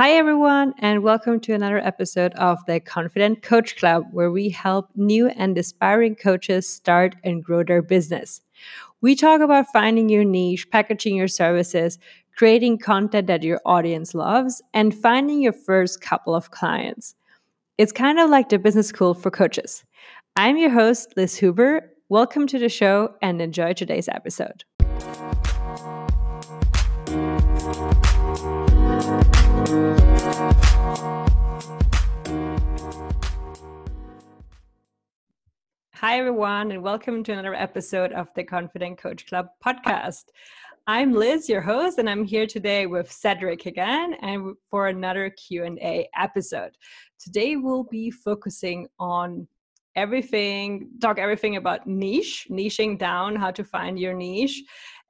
Hi everyone, and welcome to another episode of the Confident Coach Club, where we help new and aspiring coaches start and grow their business. We talk about finding your niche, packaging your services, creating content that your audience loves, and finding your first couple of clients. It's kind of like the business school for coaches. I'm your host, Liz Huber. Welcome to the show and enjoy today's episode. Hi everyone, and welcome to another episode of the Confident Coach Club podcast. I'm Liz, your host, and I'm here today with Cedric again and for another Q&A episode. Today we'll be focusing on everything about niching down, how to find your niche,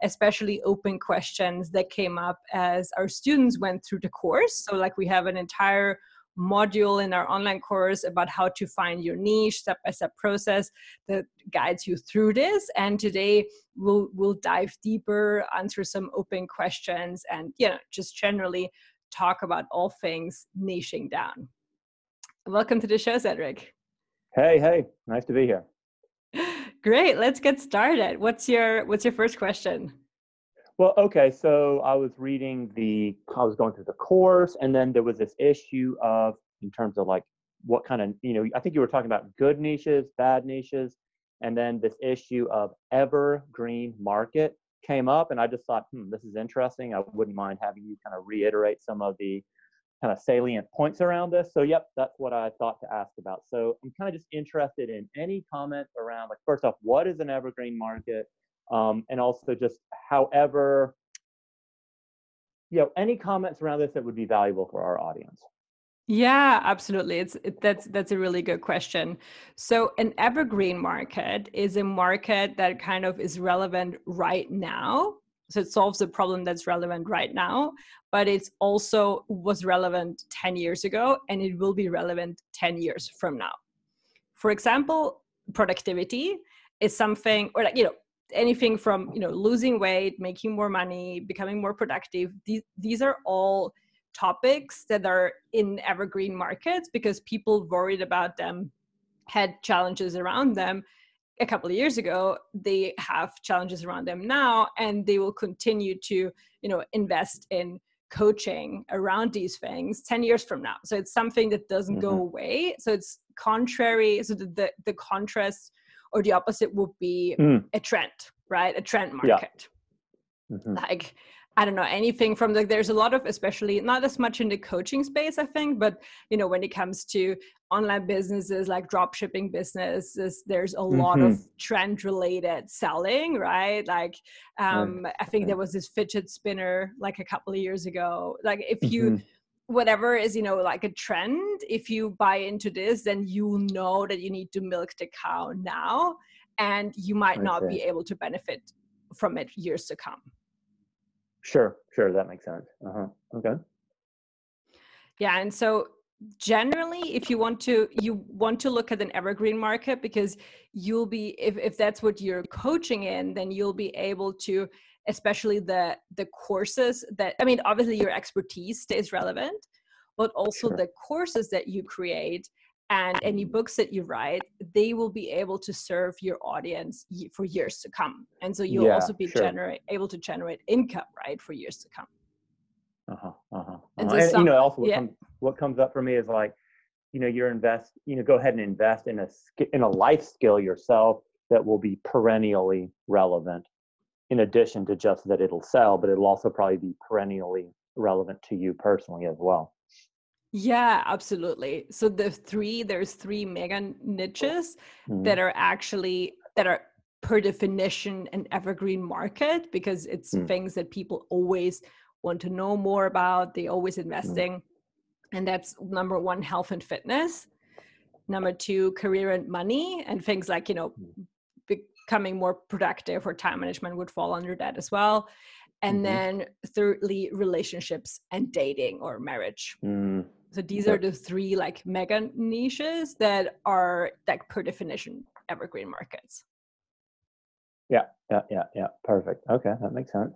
especially open questions that came up as our students went through the course. So like we have an entire module in our online course about how to find your niche, step-by-step process that guides you through this. And today we'll dive deeper, answer some open questions, and just generally talk about all things niching down. Welcome to the show, Cedric. Hey, nice to be here. Great. Let's get started. What's your first question? Well, okay. So I was going through the course, and then there was this issue of, in terms of like what kind of, I think you were talking about good niches, bad niches, and then this issue of evergreen market came up, and I just thought, this is interesting. I wouldn't mind having you kind of reiterate some of the kind of salient points around this. So yep, that's what I thought to ask about. So I'm kind of just interested in any comments around, like, first off, what is an evergreen market? And also just any comments around this that would be valuable for our audience. Yeah, absolutely. That's a really good question. So an evergreen market is a market that kind of is relevant right now. So it solves a problem that's relevant right now, but it's also was relevant 10 years ago, and it will be relevant 10 years from now. For example, productivity is something, or anything from, losing weight, making more money, becoming more productive. These are all topics that are in evergreen markets because people worried about them, had challenges around them a couple of years ago, they have challenges around them now, and they will continue to, invest in coaching around these things 10 years from now. So it's something that doesn't go away. So it's contrary. So the contrast or the opposite would be a trend, right? A trend market. Yeah. Like, I don't know, anything from there's a lot of, especially not as much in the coaching space, I think, but when it comes to online businesses like drop shipping businesses, there's a lot of trend related selling, right? Like, I think there was this fidget spinner like a couple of years ago. Like if you, whatever is, like a trend, if you buy into this, then you know that you need to milk the cow now, and you might not be able to benefit from it years to come. Sure. That makes sense. Okay. Yeah. And so generally, if you want to look at an evergreen market, because you'll be, if that's what you're coaching in, then you'll be able to, especially the courses that, obviously your expertise stays relevant, but also the courses that you create and any books that you write, they will be able to serve your audience for years to come. And so you'll also be able to generate income, right, for years to come. And, so and also what comes up for me is like, go ahead and invest in a life skill yourself that will be perennially relevant, in addition to just that it'll sell, but it'll also probably be perennially relevant to you personally as well. Yeah, absolutely. So there's three mega niches that are per definition an evergreen market, because it's things that people always want to know more about. They always investing. And that's number one, health and fitness. Number two, career and money, and things like, becoming more productive or time management would fall under that as well. And then thirdly, relationships and dating or marriage. So these are the three like mega niches that are like per definition evergreen markets. Yeah. Perfect. Okay, that makes sense.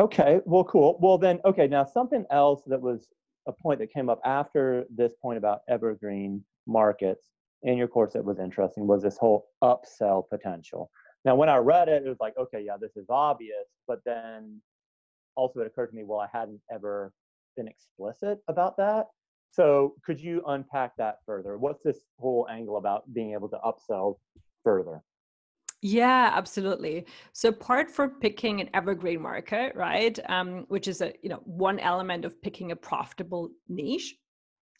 Okay, well, cool. Well, then, okay, now something else that was a point that came up after this point about evergreen markets in your course that was interesting was this whole upsell potential. Now, when I read it, it was like, okay, yeah, this is obvious, but then also it occurred to me, well, I hadn't ever been explicit about that. So could you unpack that further? What's this whole angle about being able to upsell further? Yeah, absolutely. So apart from picking an evergreen market, right, which is a one element of picking a profitable niche,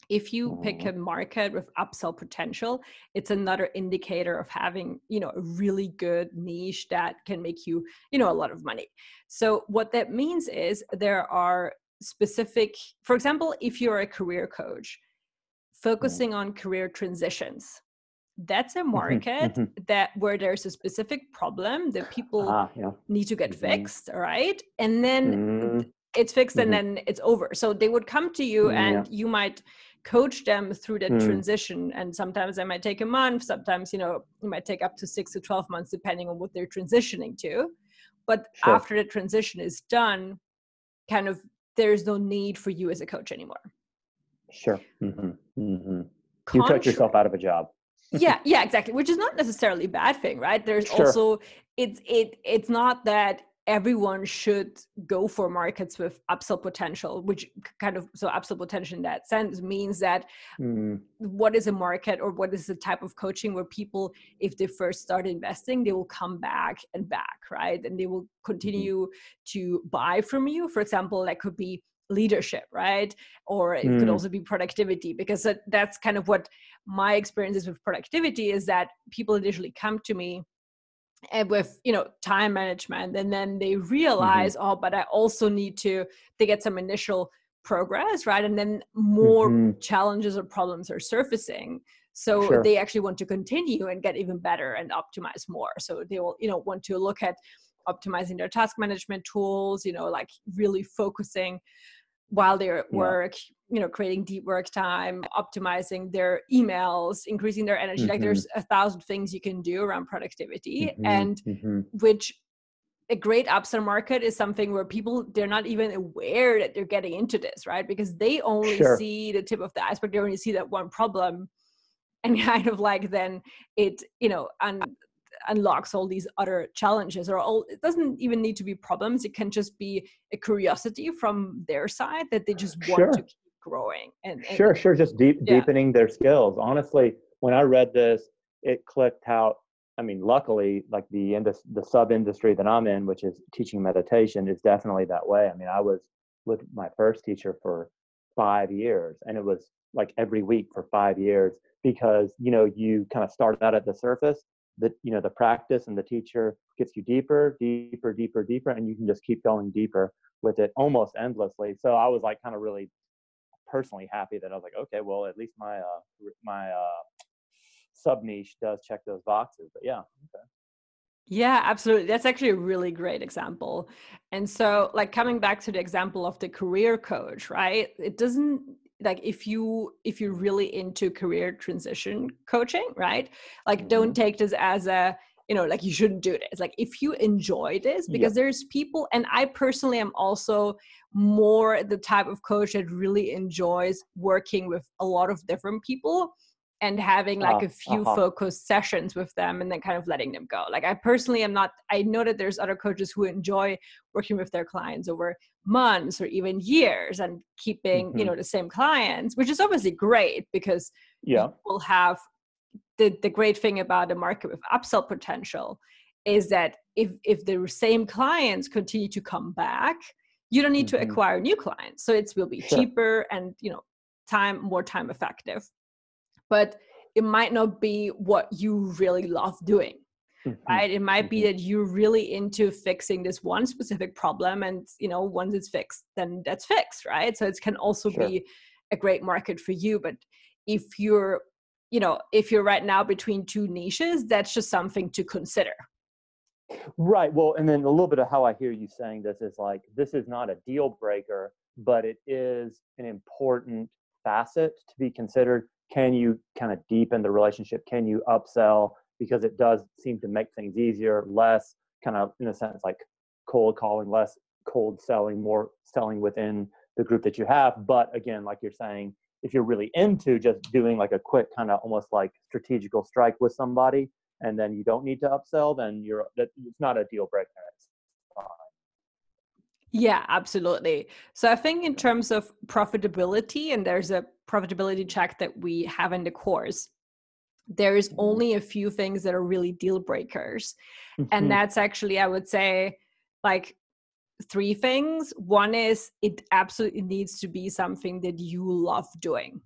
if you pick a market with upsell potential, it's another indicator of having a really good niche that can make you a lot of money. So what that means is there are specific, for example, if you're a career coach focusing on career transitions. That's a market where there's a specific problem that people need to get fixed, right? And then it's fixed and then it's over. So they would come to you and you might coach them through that transition. And sometimes that might take a month. Sometimes, it might take up to 6 to 12 months, depending on what they're transitioning to. But after the transition is done, kind of there's no need for you as a coach anymore. Sure. You took yourself out of a job. Yeah, exactly. Which is not necessarily a bad thing, right? There's also, it's not that everyone should go for markets with upsell potential, which kind of, so upsell potential in that sense means that what is a market or what is the type of coaching where people, if they first start investing, they will come back and back, right? And they will continue to buy from you. For example, that could be leadership, right? Or it could also be productivity, because that's kind of what my experience is with productivity, is that people initially come to me and with time management, and then they realize, oh, but I also need to, they get some initial progress, right? And then more challenges or problems are surfacing. So they actually want to continue and get even better and optimize more. So they will want to look at optimizing their task management tools, like really focusing while they're at work, creating deep work time, optimizing their emails, increasing their energy. Like there's 1,000 things you can do around productivity, and which a great upsell market is something where people, they're not even aware that they're getting into this, right? Because they only see the tip of the iceberg. They only see that one problem, and kind of like then it, unlocks all these other challenges, or all, it doesn't even need to be problems. It can just be a curiosity from their side that they just want to keep growing. And just deepening their skills. Honestly, when I read this, it clicked out. I mean, luckily, like the sub-industry that I'm in, which is teaching meditation, is definitely that way. I mean, I was with my first teacher for 5 years, and it was like every week for 5 years, because, you kind of start out at the surface. The practice and the teacher gets you deeper, and you can just keep going deeper with it almost endlessly. So I was like kind of really personally happy that I was like, okay, well, at least my my sub niche does check those boxes. But yeah, okay. Yeah, absolutely. That's actually a really great example. And so, like, coming back to the example of the career coach, right? It doesn't, like, if you're really into career transition coaching, right? Like, don't take this as a, like, you shouldn't do this. Like, if you enjoy this, because there's people, and I personally am also more the type of coach that really enjoys working with a lot of different people and having like a few focused sessions with them and then kind of letting them go. Like, I personally am not, I know that there's other coaches who enjoy working with their clients over months or even years and keeping, the same clients, which is obviously great, because people have, the great thing about a market with upsell potential is that if the same clients continue to come back, you don't need to acquire new clients. So it will be cheaper and, more time effective. But it might not be what you really love doing, right? It might be that you're really into fixing this one specific problem, and, once it's fixed, then that's fixed, right? So it can also be a great market for you. But if you're, if you're right now between two niches, that's just something to consider. Right. Well, and then a little bit of how I hear you saying this is like, this is not a deal breaker, but it is an important facet to be considered. Can you kind of deepen the relationship? Can you upsell? Because it does seem to make things easier, less kind of, in a sense, like cold calling, less cold selling, more selling within the group that you have. But again, like you're saying, if you're really into just doing like a quick kind of almost like strategical strike with somebody, and then you don't need to upsell, then you're, it's not a deal breaker. Yeah, absolutely. So I think in terms of profitability, and there's a profitability check that we have in the course, there is only a few things that are really deal breakers. Mm-hmm. And that's actually, I would say, like three things. One is it absolutely needs to be something that you love doing,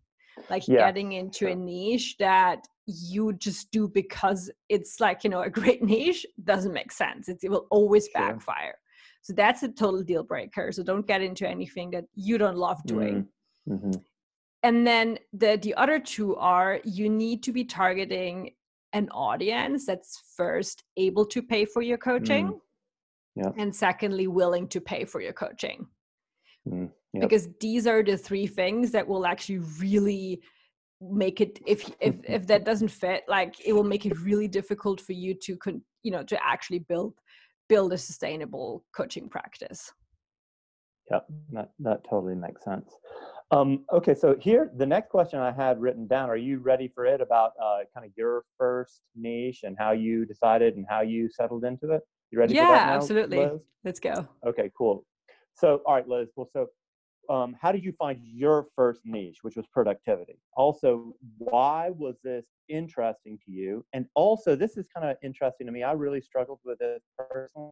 like getting into a niche that you just do because it's like, you know, a great niche doesn't make sense. It will always backfire. So that's a total deal breaker. So don't get into anything that you don't love doing. Mm-hmm. And then the other two are, you need to be targeting an audience that's first able to pay for your coaching. Mm-hmm. Yep. And secondly, willing to pay for your coaching. Mm-hmm. Yep. Because these are the three things that will actually really make it, if that doesn't fit, like it will make it really difficult for you to, you know, to actually build a sustainable coaching practice. Yep, that totally makes sense. Okay, so here, the next question I had written down, are you ready for it, about kind of your first niche and how you decided and how you settled into it? You ready for that now, absolutely. Liz? Let's go. Okay, cool. So, all right, Liz, well, so how did you find your first niche, which was productivity? Also, why was this interesting to you? And also, this is kind of interesting to me. I really struggled with this personally.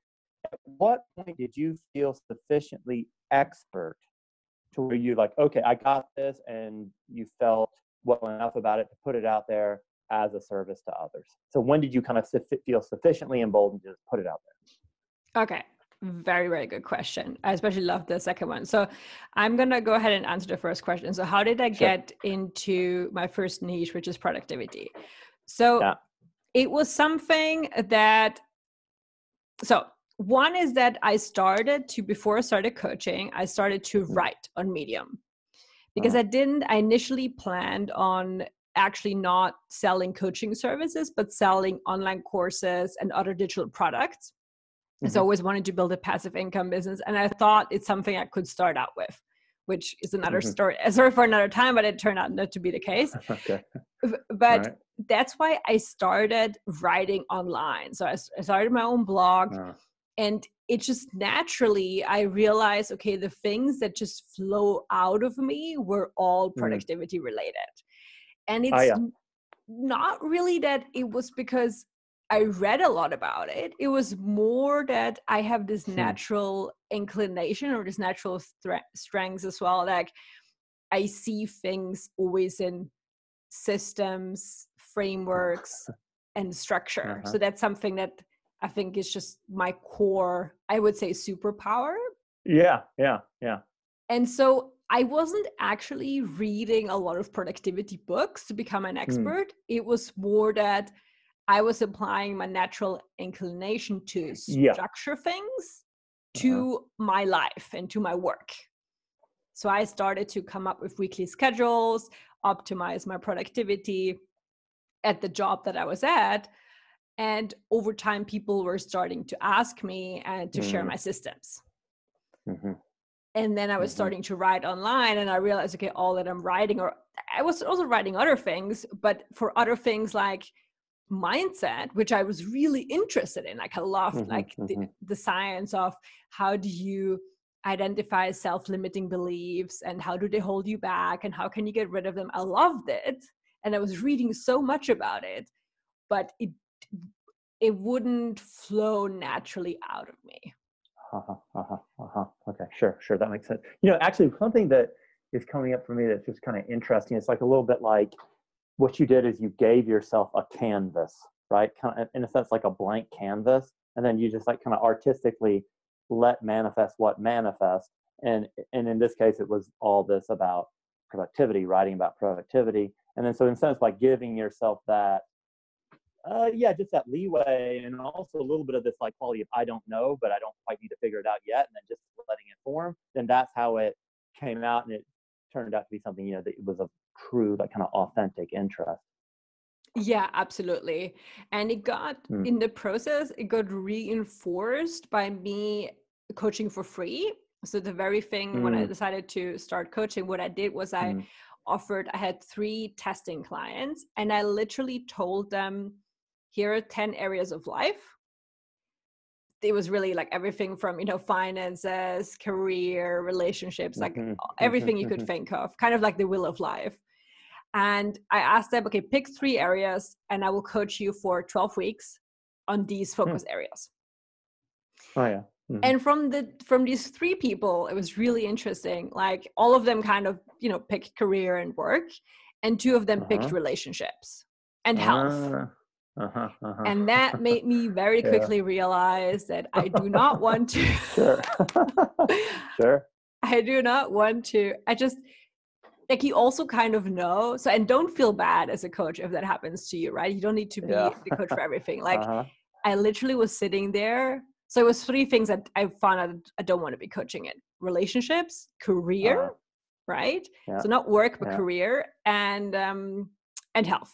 At what point did you feel sufficiently expert to where you like, okay, I got this, and you felt well enough about it to put it out there as a service to others? So when did you kind of feel sufficiently emboldened to just put it out there? Okay. Very, very good question. I especially love the second one. So I'm going to go ahead and answer the first question. So how did I get into my first niche, which is productivity? So it was something that, so one is that I started to, before I started coaching, I started to write on Medium, because I initially planned on actually not selling coaching services, but selling online courses and other digital products. Mm-hmm. So I always wanted to build a passive income business. And I thought it's something I could start out with, which is another story, a story for another time, but it turned out not to be the case. Okay. But that's why I started writing online. So I started my own blog, and it just naturally, I realized, okay, the things that just flow out of me were all productivity related. And it's not really that it was because I read a lot about it. It was more that I have this natural inclination or this natural strengths as well. Like I see things always in systems, frameworks, and structure. So that's something that I think is just my core, I would say, superpower. Yeah. And so I wasn't actually reading a lot of productivity books to become an expert. It was more that I was applying my natural inclination to structure things to my life and to my work. So I started to come up with weekly schedules, optimize my productivity at the job that I was at. And over time, people were starting to ask me and to share my systems. Mm-hmm. And then I was starting to write online, and I realized, okay, all that I'm writing, or I was also writing other things, but for other things like mindset, which I was really interested in. Like I loved the science of how do you identify self-limiting beliefs and how do they hold you back and how can you get rid of them? I loved it. And I was reading so much about it, but it wouldn't flow naturally out of me. Okay, sure. That makes sense. You know, actually something that is coming up for me that's just kind of interesting. It's like a little bit like what you did is you gave yourself a canvas, right? Kind of, in a sense, like a blank canvas. And then you just like kind of artistically let manifest what manifests. And in this case, it was all this about productivity, writing about productivity. And then so in a sense, like giving yourself that, just that leeway, and also a little bit of this like quality of I don't know, but I don't quite need to figure it out yet. And then just letting it form. Then that's how it came out. And it turned out to be something, you know, that it was a true, that kind of authentic interest. Yeah, absolutely. And it got in the process, it got reinforced by me coaching for free. So the very thing when I decided to start coaching, what I did was I had 3 testing clients, and I literally told them, here are 10 areas of life. It was really like everything from, finances, career, relationships, like everything you could think of, kind of like the wheel of life. And I asked them, okay, pick 3 areas and I will coach you for 12 weeks on these focus areas. Oh yeah. Mm-hmm. And from these 3 people, it was really interesting. Like all of them kind of, picked career and work, and 2 of them picked relationships and health. And that made me very quickly realize that I do not want to, I do not want to, I just, like, you also kind of know. So, and don't feel bad as a coach if that happens to you, right? You don't need to be the coach for everything. Like I literally was sitting there. So it was 3 things that I found out I don't want to be coaching in: relationships, career, right? Yeah. So not work, but career, and health.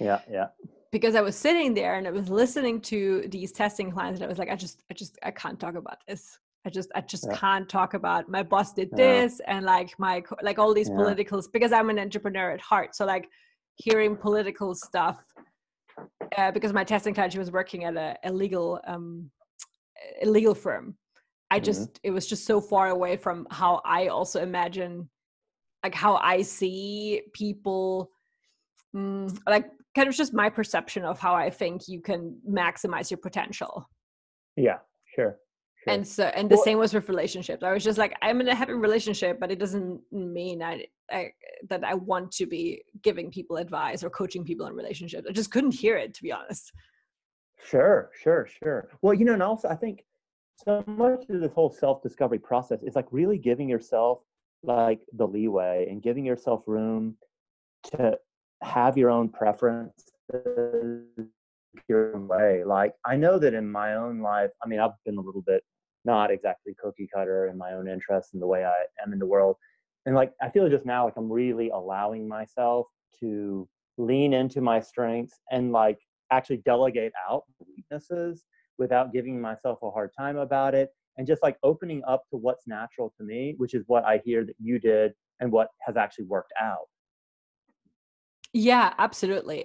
Yeah. Yeah. Because I was sitting there and I was listening to these testing clients, and I was like, I can't talk about this. I just can't talk about my boss did this, and like all these politicals, because I'm an entrepreneur at heart. So like hearing political stuff, because my testing client, she was working at a legal firm. It was just so far away from how I also imagine, like how I see people, like kind of just my perception of how I think you can maximize your potential. Yeah, sure. And so, and the same was with relationships. I was just like, I'm in a happy relationship, but it doesn't mean that I want to be giving people advice or coaching people in relationships. I just couldn't hear it, to be honest. Sure. Well, and also I think so much of this whole self-discovery process is like really giving yourself like the leeway and giving yourself room to have your own preferences, your own way. Like I know that in my own life, I mean, I've been a little bit not exactly cookie cutter in my own interests and the way I am in the world. And like, I feel just now like I'm really allowing myself to lean into my strengths and like actually delegate out weaknesses without giving myself a hard time about it, and just like opening up to what's natural to me, which is what I hear that you did and what has actually worked out. Yeah, absolutely.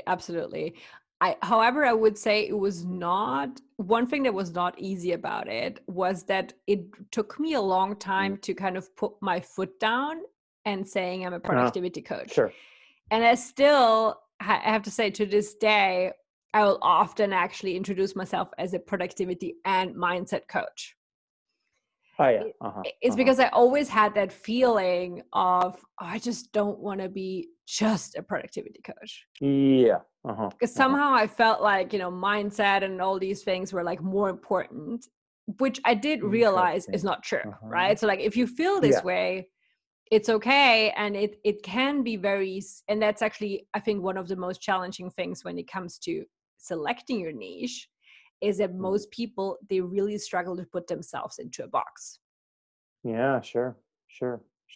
However, I would say it was not, one thing that was not easy about it was that it took me a long time to kind of put my foot down and saying I'm a productivity coach. Sure. And I have to say, to this day, I will often actually introduce myself as a productivity and mindset coach. Oh, yeah. It's because I always had that feeling of, I just don't want to be just a productivity coach. Yeah. Because somehow I felt like, mindset and all these things were like more important, which I did realize is not true, right? So like if you feel this way, it's okay. And it can be very, and that's actually, I think, one of the most challenging things when it comes to selecting your niche, is that most people, they really struggle to put themselves into a box. Yeah, sure.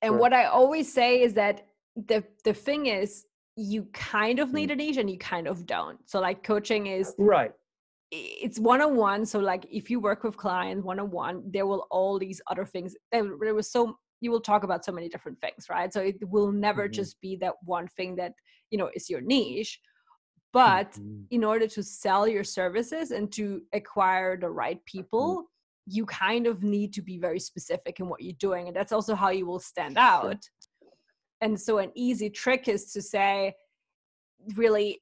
And what I always say is that the thing is, you kind of need a niche and you kind of don't. So like coaching is, right, it's one-on-one. So like if you work with clients one-on-one, there will all these other things. There was so, you will talk about so many different things, right? So it will never just be that one thing that, is your niche. But in order to sell your services and to acquire the right people, you kind of need to be very specific in what you're doing. And that's also how you will stand out. And so an easy trick is to say, really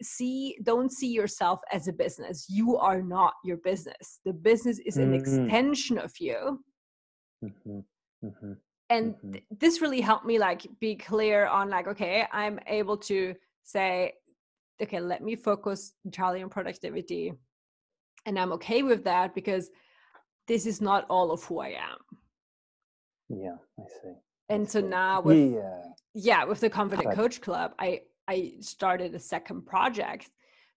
don't see yourself as a business. You are not your business. The business is an extension of you. And this really helped me like be clear on like, okay, I'm able to say, okay, let me focus entirely on productivity. And I'm okay with that because this is not all of who I am. Yeah, I see. And so now with the Confident Coach Club, I started a second project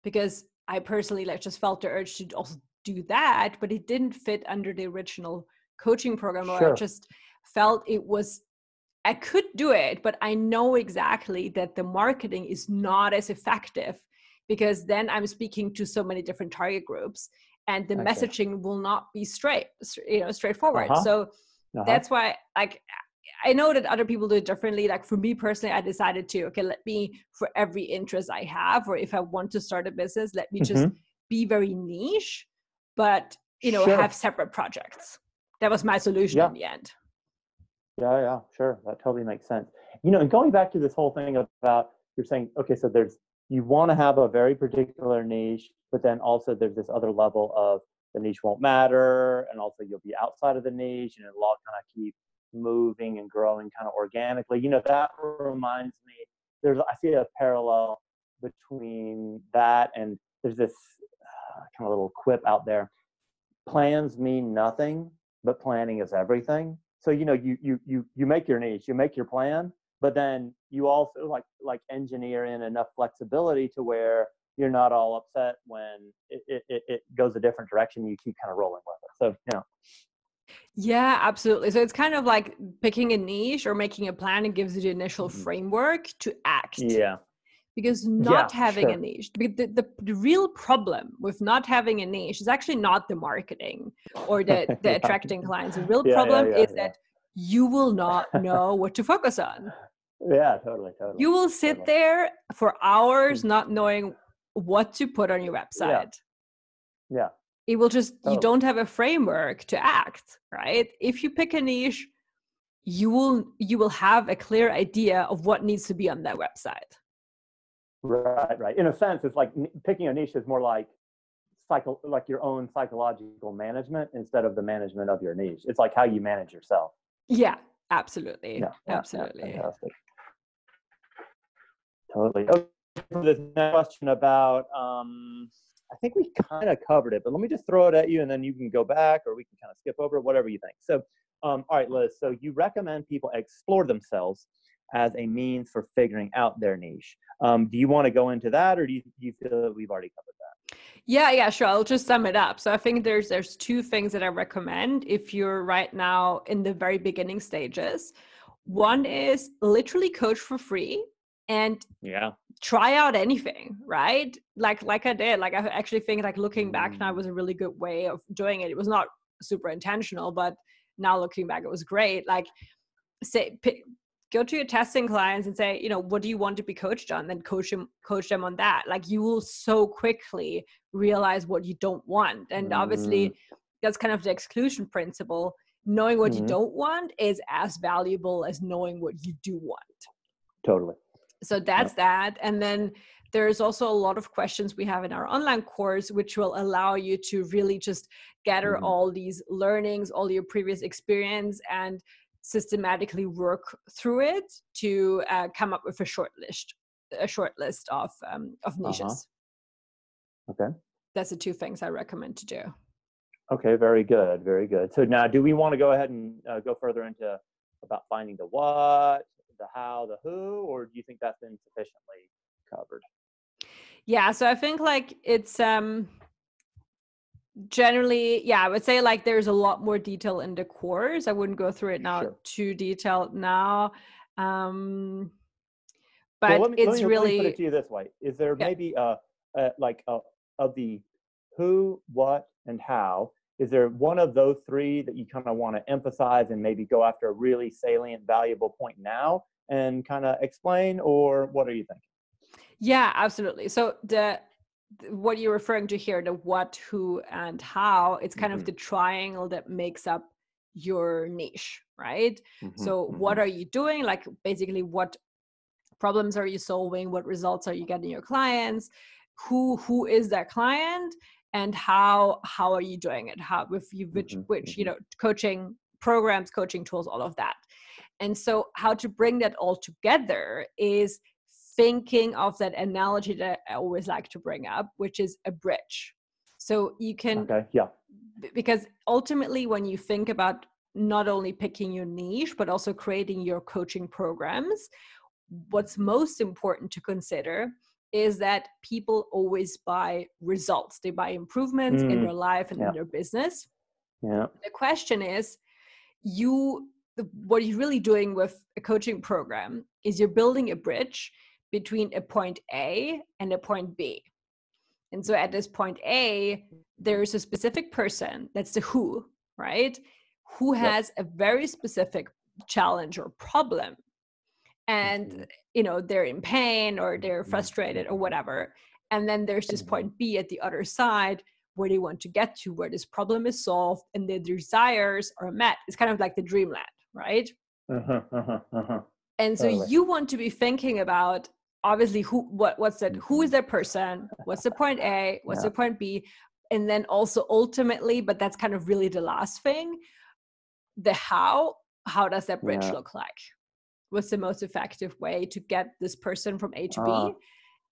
because I personally like just felt the urge to also do that, but it didn't fit under the original coaching program. Or I just felt I could do it, but I know exactly that the marketing is not as effective because then I'm speaking to so many different target groups and the messaging will not be straightforward. So that's why, like, I know that other people do it differently. Like for me personally, I decided to, okay, let me, for every interest I have, or if I want to start a business, let me just be very niche, but, you know, have separate projects. That was my solution in the end. That totally makes sense. You know, and going back to this whole thing about, you're saying, okay, so there's, you want to have a very particular niche, but then also there's this other level of the niche won't matter. And also you'll be outside of the niche and it'll all kind of keep moving and growing kind of organically. You know, that reminds me, there's, I see a parallel between that and there's this kind of little quip out there. Plans mean nothing, but planning is everything. So, you know, you make your niche, you make your plan, but then you also like engineer in enough flexibility to where you're not all upset when it goes a different direction. You keep kind of rolling with it. So, you know. Yeah, absolutely. So it's kind of like picking a niche or making a plan. It gives you the initial framework to act. Yeah. Because not having a niche, the real problem with not having a niche is actually not the marketing or the attracting clients. The real problem is that you will not know what to focus on. Yeah, totally. You will sit there for hours not knowing what to put on your website. Yeah. It will just, you don't have a framework to act, right? If you pick a niche, you will have a clear idea of what needs to be on that website. Right. In a sense, it's like picking a niche is more like your own psychological management instead of the management of your niche. It's like how you manage yourself. Yeah, absolutely. Absolutely. Fantastic. Totally. Okay, for this next question about, I think we kind of covered it, but let me just throw it at you and then you can go back or we can kind of skip over, whatever you think. So, all right, Liz, so you recommend people explore themselves as a means for figuring out their niche. Do you want to go into that or do you feel that we've already covered that? Yeah, sure. I'll just sum it up. So I think there's two things that I recommend if you're right now in the very beginning stages. One is literally coach for free and try out anything, right? Like I did, like I actually think like looking back now was a really good way of doing it. It was not super intentional, but now looking back, it was great. Like go to your testing clients and say, you know, what do you want to be coached on? Then coach them on that. Like you will so quickly realize what you don't want. And obviously that's kind of the exclusion principle. Knowing what you don't want is as valuable as knowing what you do want. Totally. So that's that. And then there's also a lot of questions we have in our online course, which will allow you to really just gather all these learnings, all your previous experience, and systematically work through it to come up with a short list of niches. Okay. That's the two things I recommend to do. Okay. Very good. Very good. So now do we want to go ahead and go further into about finding the what, the how, the who, or do you think that's been sufficiently covered? Yeah. So I think like it's, generally, I would say like there's a lot more detail in the course. I wouldn't go through it now too detailed now. But so let me put it to you this way. Is there maybe of the who, what, and how, is there one of those three that you kind of want to emphasize and maybe go after a really salient, valuable point now and kind of explain, or what are you thinking? Yeah, absolutely. So what you're referring to here, the what, who, and how, it's kind of the triangle that makes up your niche, right? So what are you doing? Like basically what problems are you solving? What results are you getting your clients? Who is that client? And how are you doing it? How, with you, which, you know, coaching programs, coaching tools, all of that. And so how to bring that all together is thinking of that analogy that I always like to bring up, which is a bridge. So you can, because ultimately when you think about not only picking your niche, but also creating your coaching programs, what's most important to consider is that people always buy results. They buy improvements in their life and in their business. Yeah. The question is, what you're really doing with a coaching program is you're building a bridge between a point A and a point B. And so at this point A, there's a specific person, that's the who, right? Who has a very specific challenge or problem. And, you know, they're in pain or they're frustrated or whatever. And then there's this point B at the other side where they want to get to, where this problem is solved and their desires are met. It's kind of like the dreamland, right? And so you want to be thinking about, obviously, what's that? Who is that person? What's the point A? What's the point B? And then also ultimately, but that's kind of really the last thing, the how does that bridge look like? What's the most effective way to get this person from A to B?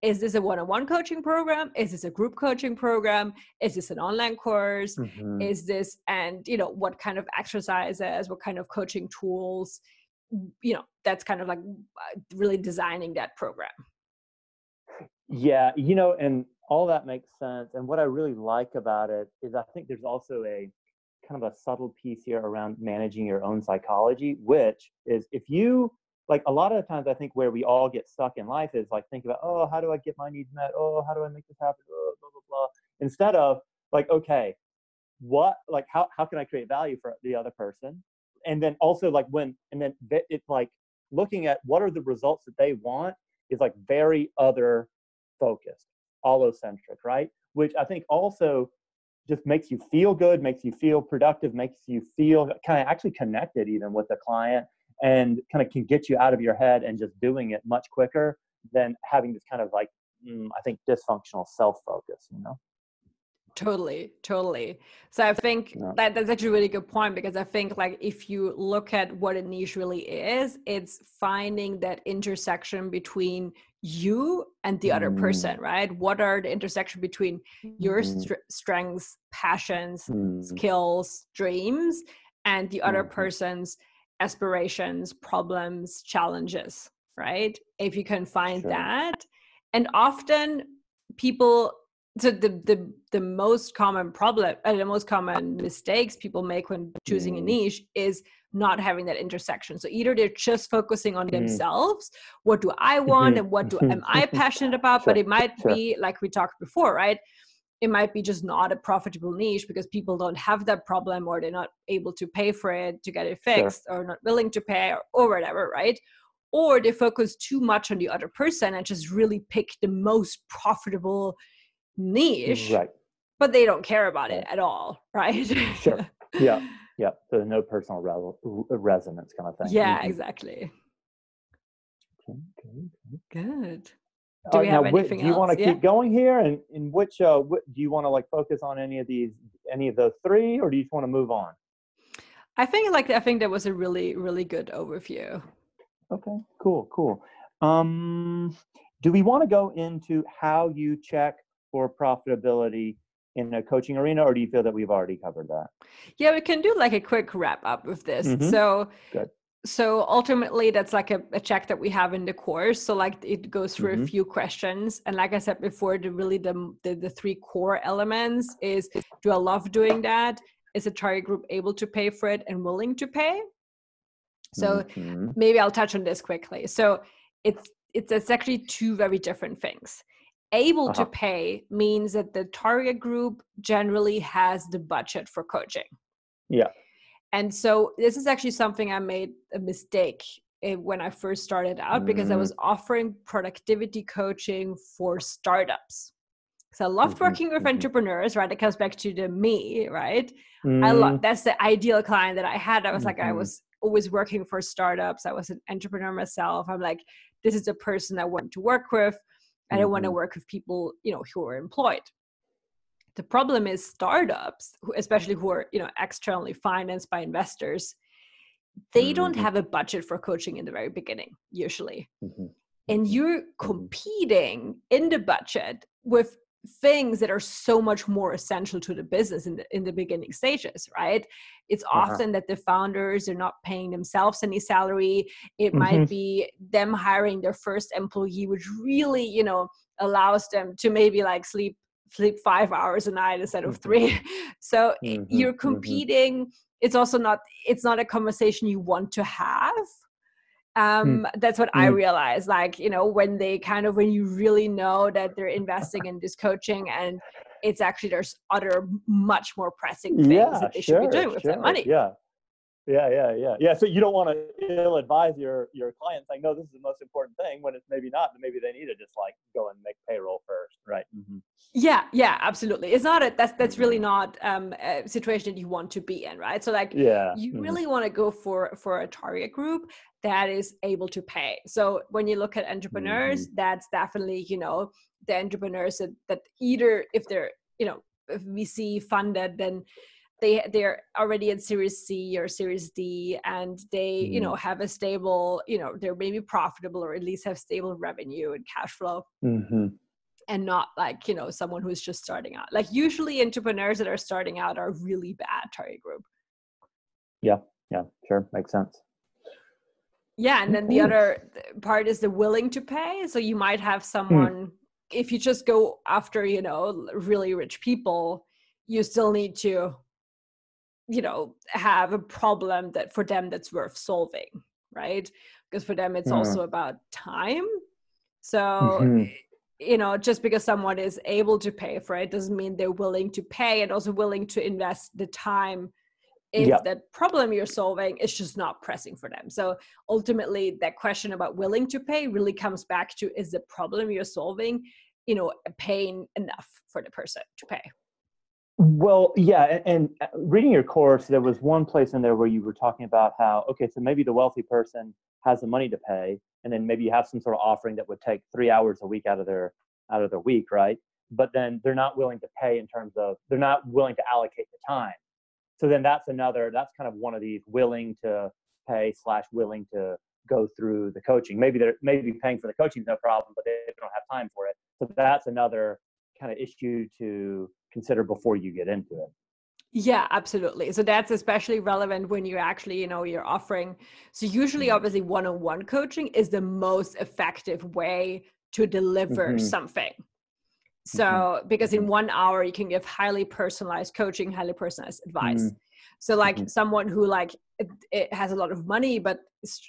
Is this a one-on-one coaching program? Is this a group coaching program? Is this an online course? Is this, and you know, what kind of exercises, what kind of coaching tools, you know, that's kind of like really designing that program. Yeah, you know, and all that makes sense. And what I really like about it is I think there's also a kind of a subtle piece here around managing your own psychology, which is if you, like a lot of the times I think where we all get stuck in life is like think about, oh, how do I get my needs met? Oh, how do I make this happen? Oh, blah, blah, blah. Instead of like, okay, what, like how can I create value for the other person? And then also like when, and then it's like looking at what are the results that they want is like very other focused, allocentric, right? Which I think also just makes you feel good, makes you feel productive, makes you feel kind of actually connected even with the client. And kind of can get you out of your head and just doing it much quicker than having this kind of like, I think, dysfunctional self-focus, you know? Totally, totally. So I think that's actually a really good point, because I think like if you look at what a niche really is, it's finding that intersection between you and the other person, right? What are the intersection between your strengths, passions, skills, dreams, and the other person's aspirations, problems, challenges, right? If you can find that. And often people, so the most common problem, the most common mistakes people make when choosing a niche is not having that intersection. So either they're just focusing on themselves, what do I want and what am I passionate about? But it might be, like we talked before, right? It might be just not a profitable niche because people don't have that problem or they're not able to pay for it to get it fixed or not willing to pay or whatever, right? Or they focus too much on the other person and just really pick the most profitable niche, but they don't care about it at all, right? So no personal resonance kind of thing. Yeah, exactly. Good. Do we have anything else? Do you want to keep going here? And in which, do you want to like focus on any of these, any of those three, or do you just want to move on? I think that was a really, really good overview. Okay, cool. Do we want to go into how you check for profitability in a coaching arena, or do you feel that we've already covered that? Yeah, we can do like a quick wrap up of this. So good. So ultimately, that's like a check that we have in the course. So like it goes through a few questions. And like I said before, the three core elements is, do I love doing that? Is the target group able to pay for it and willing to pay? So maybe I'll touch on this quickly. So it's actually two very different things. Able to pay means that the target group generally has the budget for coaching. Yeah. And so this is actually something I made a mistake when I first started out, because I was offering productivity coaching for startups. So I loved working with entrepreneurs, right? It comes back to the me, right? That's the ideal client that I had. I was like, I was always working for startups. I was an entrepreneur myself. I'm like, this is the person I want to work with. I don't want to work with people, you know, who are employed. The problem is startups, especially who are, you know, externally financed by investors, they don't have a budget for coaching in the very beginning, usually. And you're competing in the budget with things that are so much more essential to the business in the beginning stages, right? It's often that the founders are not paying themselves any salary. It might be them hiring their first employee, which really, you know, allows them to maybe like sleep 5 hours a night instead of 3. So you're competing. It's also not a conversation you want to have. That's what I realized, like, you know, when they kind of, when you really know that they're investing in this coaching and it's actually, there's other much more pressing things that they should be doing with their money. Yeah. So you don't want to ill-advise your client saying, no, this is the most important thing, when it's maybe not, but maybe they need to just like go and make payroll first, right? Yeah, absolutely. It's not, that's really not a situation that you want to be in, right? So like, you really want to go for a target group that is able to pay. So when you look at entrepreneurs, that's definitely, you know, the entrepreneurs that either if they're, you know, VC funded, then they're already in Series C or Series D, and they, you know, have a stable, you know, they're maybe profitable or at least have stable revenue and cash flow, and not like, you know, someone who's just starting out. Like usually entrepreneurs that are starting out are really bad target group. Yeah, sure. Makes sense. Yeah. And then the other part is the willing to pay. So you might have someone, if you just go after, you know, really rich people, you still need to, you know, have a problem that for them that's worth solving, right? Because for them, it's also about time. So, you know, just because someone is able to pay for it doesn't mean they're willing to pay and also willing to invest the time if that problem you're solving is just not pressing for them. So ultimately, that question about willing to pay really comes back to, is the problem you're solving, you know, paying enough for the person to pay? Well, yeah, and reading your course, there was one place in there where you were talking about how, okay, so maybe the wealthy person has the money to pay, and then maybe you have some sort of offering that would take 3 hours a week out of their week, right? But then they're not willing to pay in terms of, they're not willing to allocate the time. So then that's kind of one of these willing to pay / willing to go through the coaching. Maybe they're paying for the coaching is no problem, but they don't have time for it. So that's another kind of issue to consider before you get into it. Yeah, absolutely. So that's especially relevant when you're actually, you know, you're offering. So usually obviously one-on-one coaching is the most effective way to deliver something. So because in 1 hour you can give highly personalized coaching, highly personalized advice. So like someone who like it has a lot of money, but,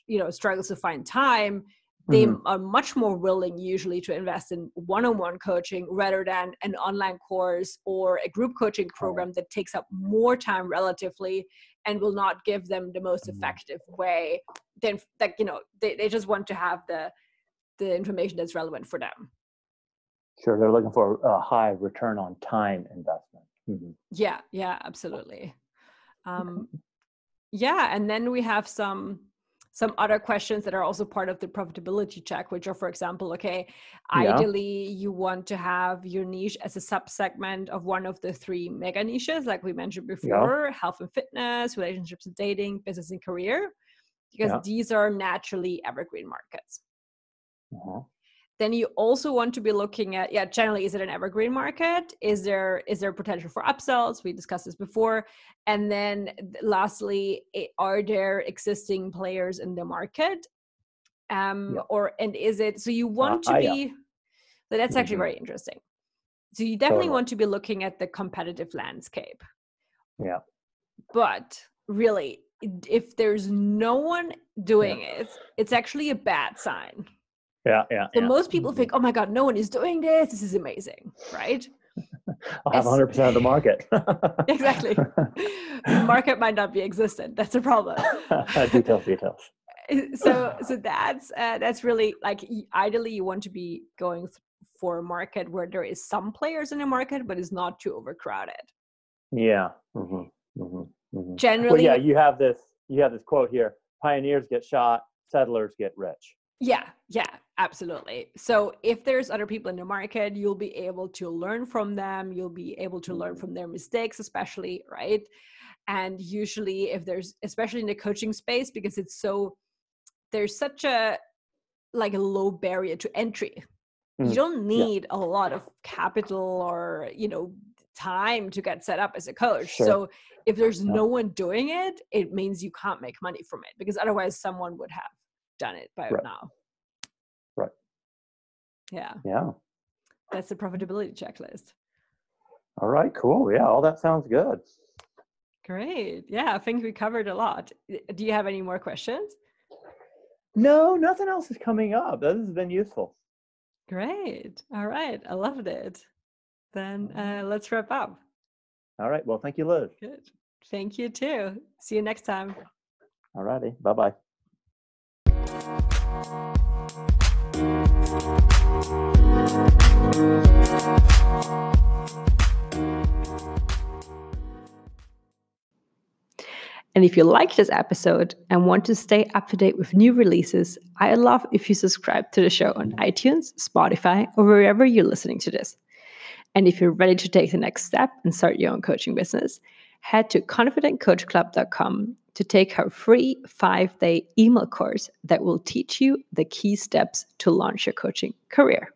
you know, struggles to find time, they are much more willing usually to invest in one-on-one coaching rather than an online course or a group coaching program that takes up more time relatively and will not give them the most effective way. Then, like, you know, they just want to have the information that's relevant for them. Sure. They're looking for a high return on time investment. Yeah, absolutely. Yeah. And then we have some other questions that are also part of the profitability check, which are, for example, okay, ideally you want to have your niche as a sub-segment of one of the three mega niches, like we mentioned before, health and fitness, relationships and dating, business and career, because these are naturally evergreen markets. Then you also want to be looking at, generally, is it an evergreen market? Is there potential for upsells? We discussed this before. And then lastly, are there existing players in the market? And is it, so you want to be, so that's actually very interesting. So you definitely want to be looking at the competitive landscape. Yeah. But really, if there's no one doing it, it's actually a bad sign. So most people think, oh my God, no one is doing this. This is amazing, right? I'll have 100% of the market. Exactly. The market might not be existent. That's a problem. Details. So that's really like, ideally you want to be going for a market where there is some players in the market, but it's not too overcrowded. Yeah. Generally. Well, you have this quote here, pioneers get shot, settlers get rich. Yeah, absolutely. So if there's other people in the market, you'll be able to learn from them. You'll be able to learn from their mistakes, especially, right? And usually if there's, especially in the coaching space, because it's so, there's such a, like a low barrier to entry. You don't need a lot of capital or, you know, time to get set up as a coach. Sure. So if there's no one doing it, it means you can't make money from it, because otherwise someone would have done it by now. Right. Yeah. That's the profitability checklist. All right, cool. Yeah, all that sounds good. Great. Yeah, I think we covered a lot. Do you have any more questions? No, nothing else is coming up. This has been useful. Great. All right. I loved it. Then let's wrap up. All right. Well, thank you, Liz. Good. Thank you too. See you next time. All righty. Bye-bye. And if you like this episode and want to stay up to date with new releases, I'd love if you subscribe to the show on iTunes, Spotify, or wherever you're listening to this. And if you're ready to take the next step and start your own coaching business, head to confidentcoachclub.com to take our free 5-day email course that will teach you the key steps to launch your coaching career.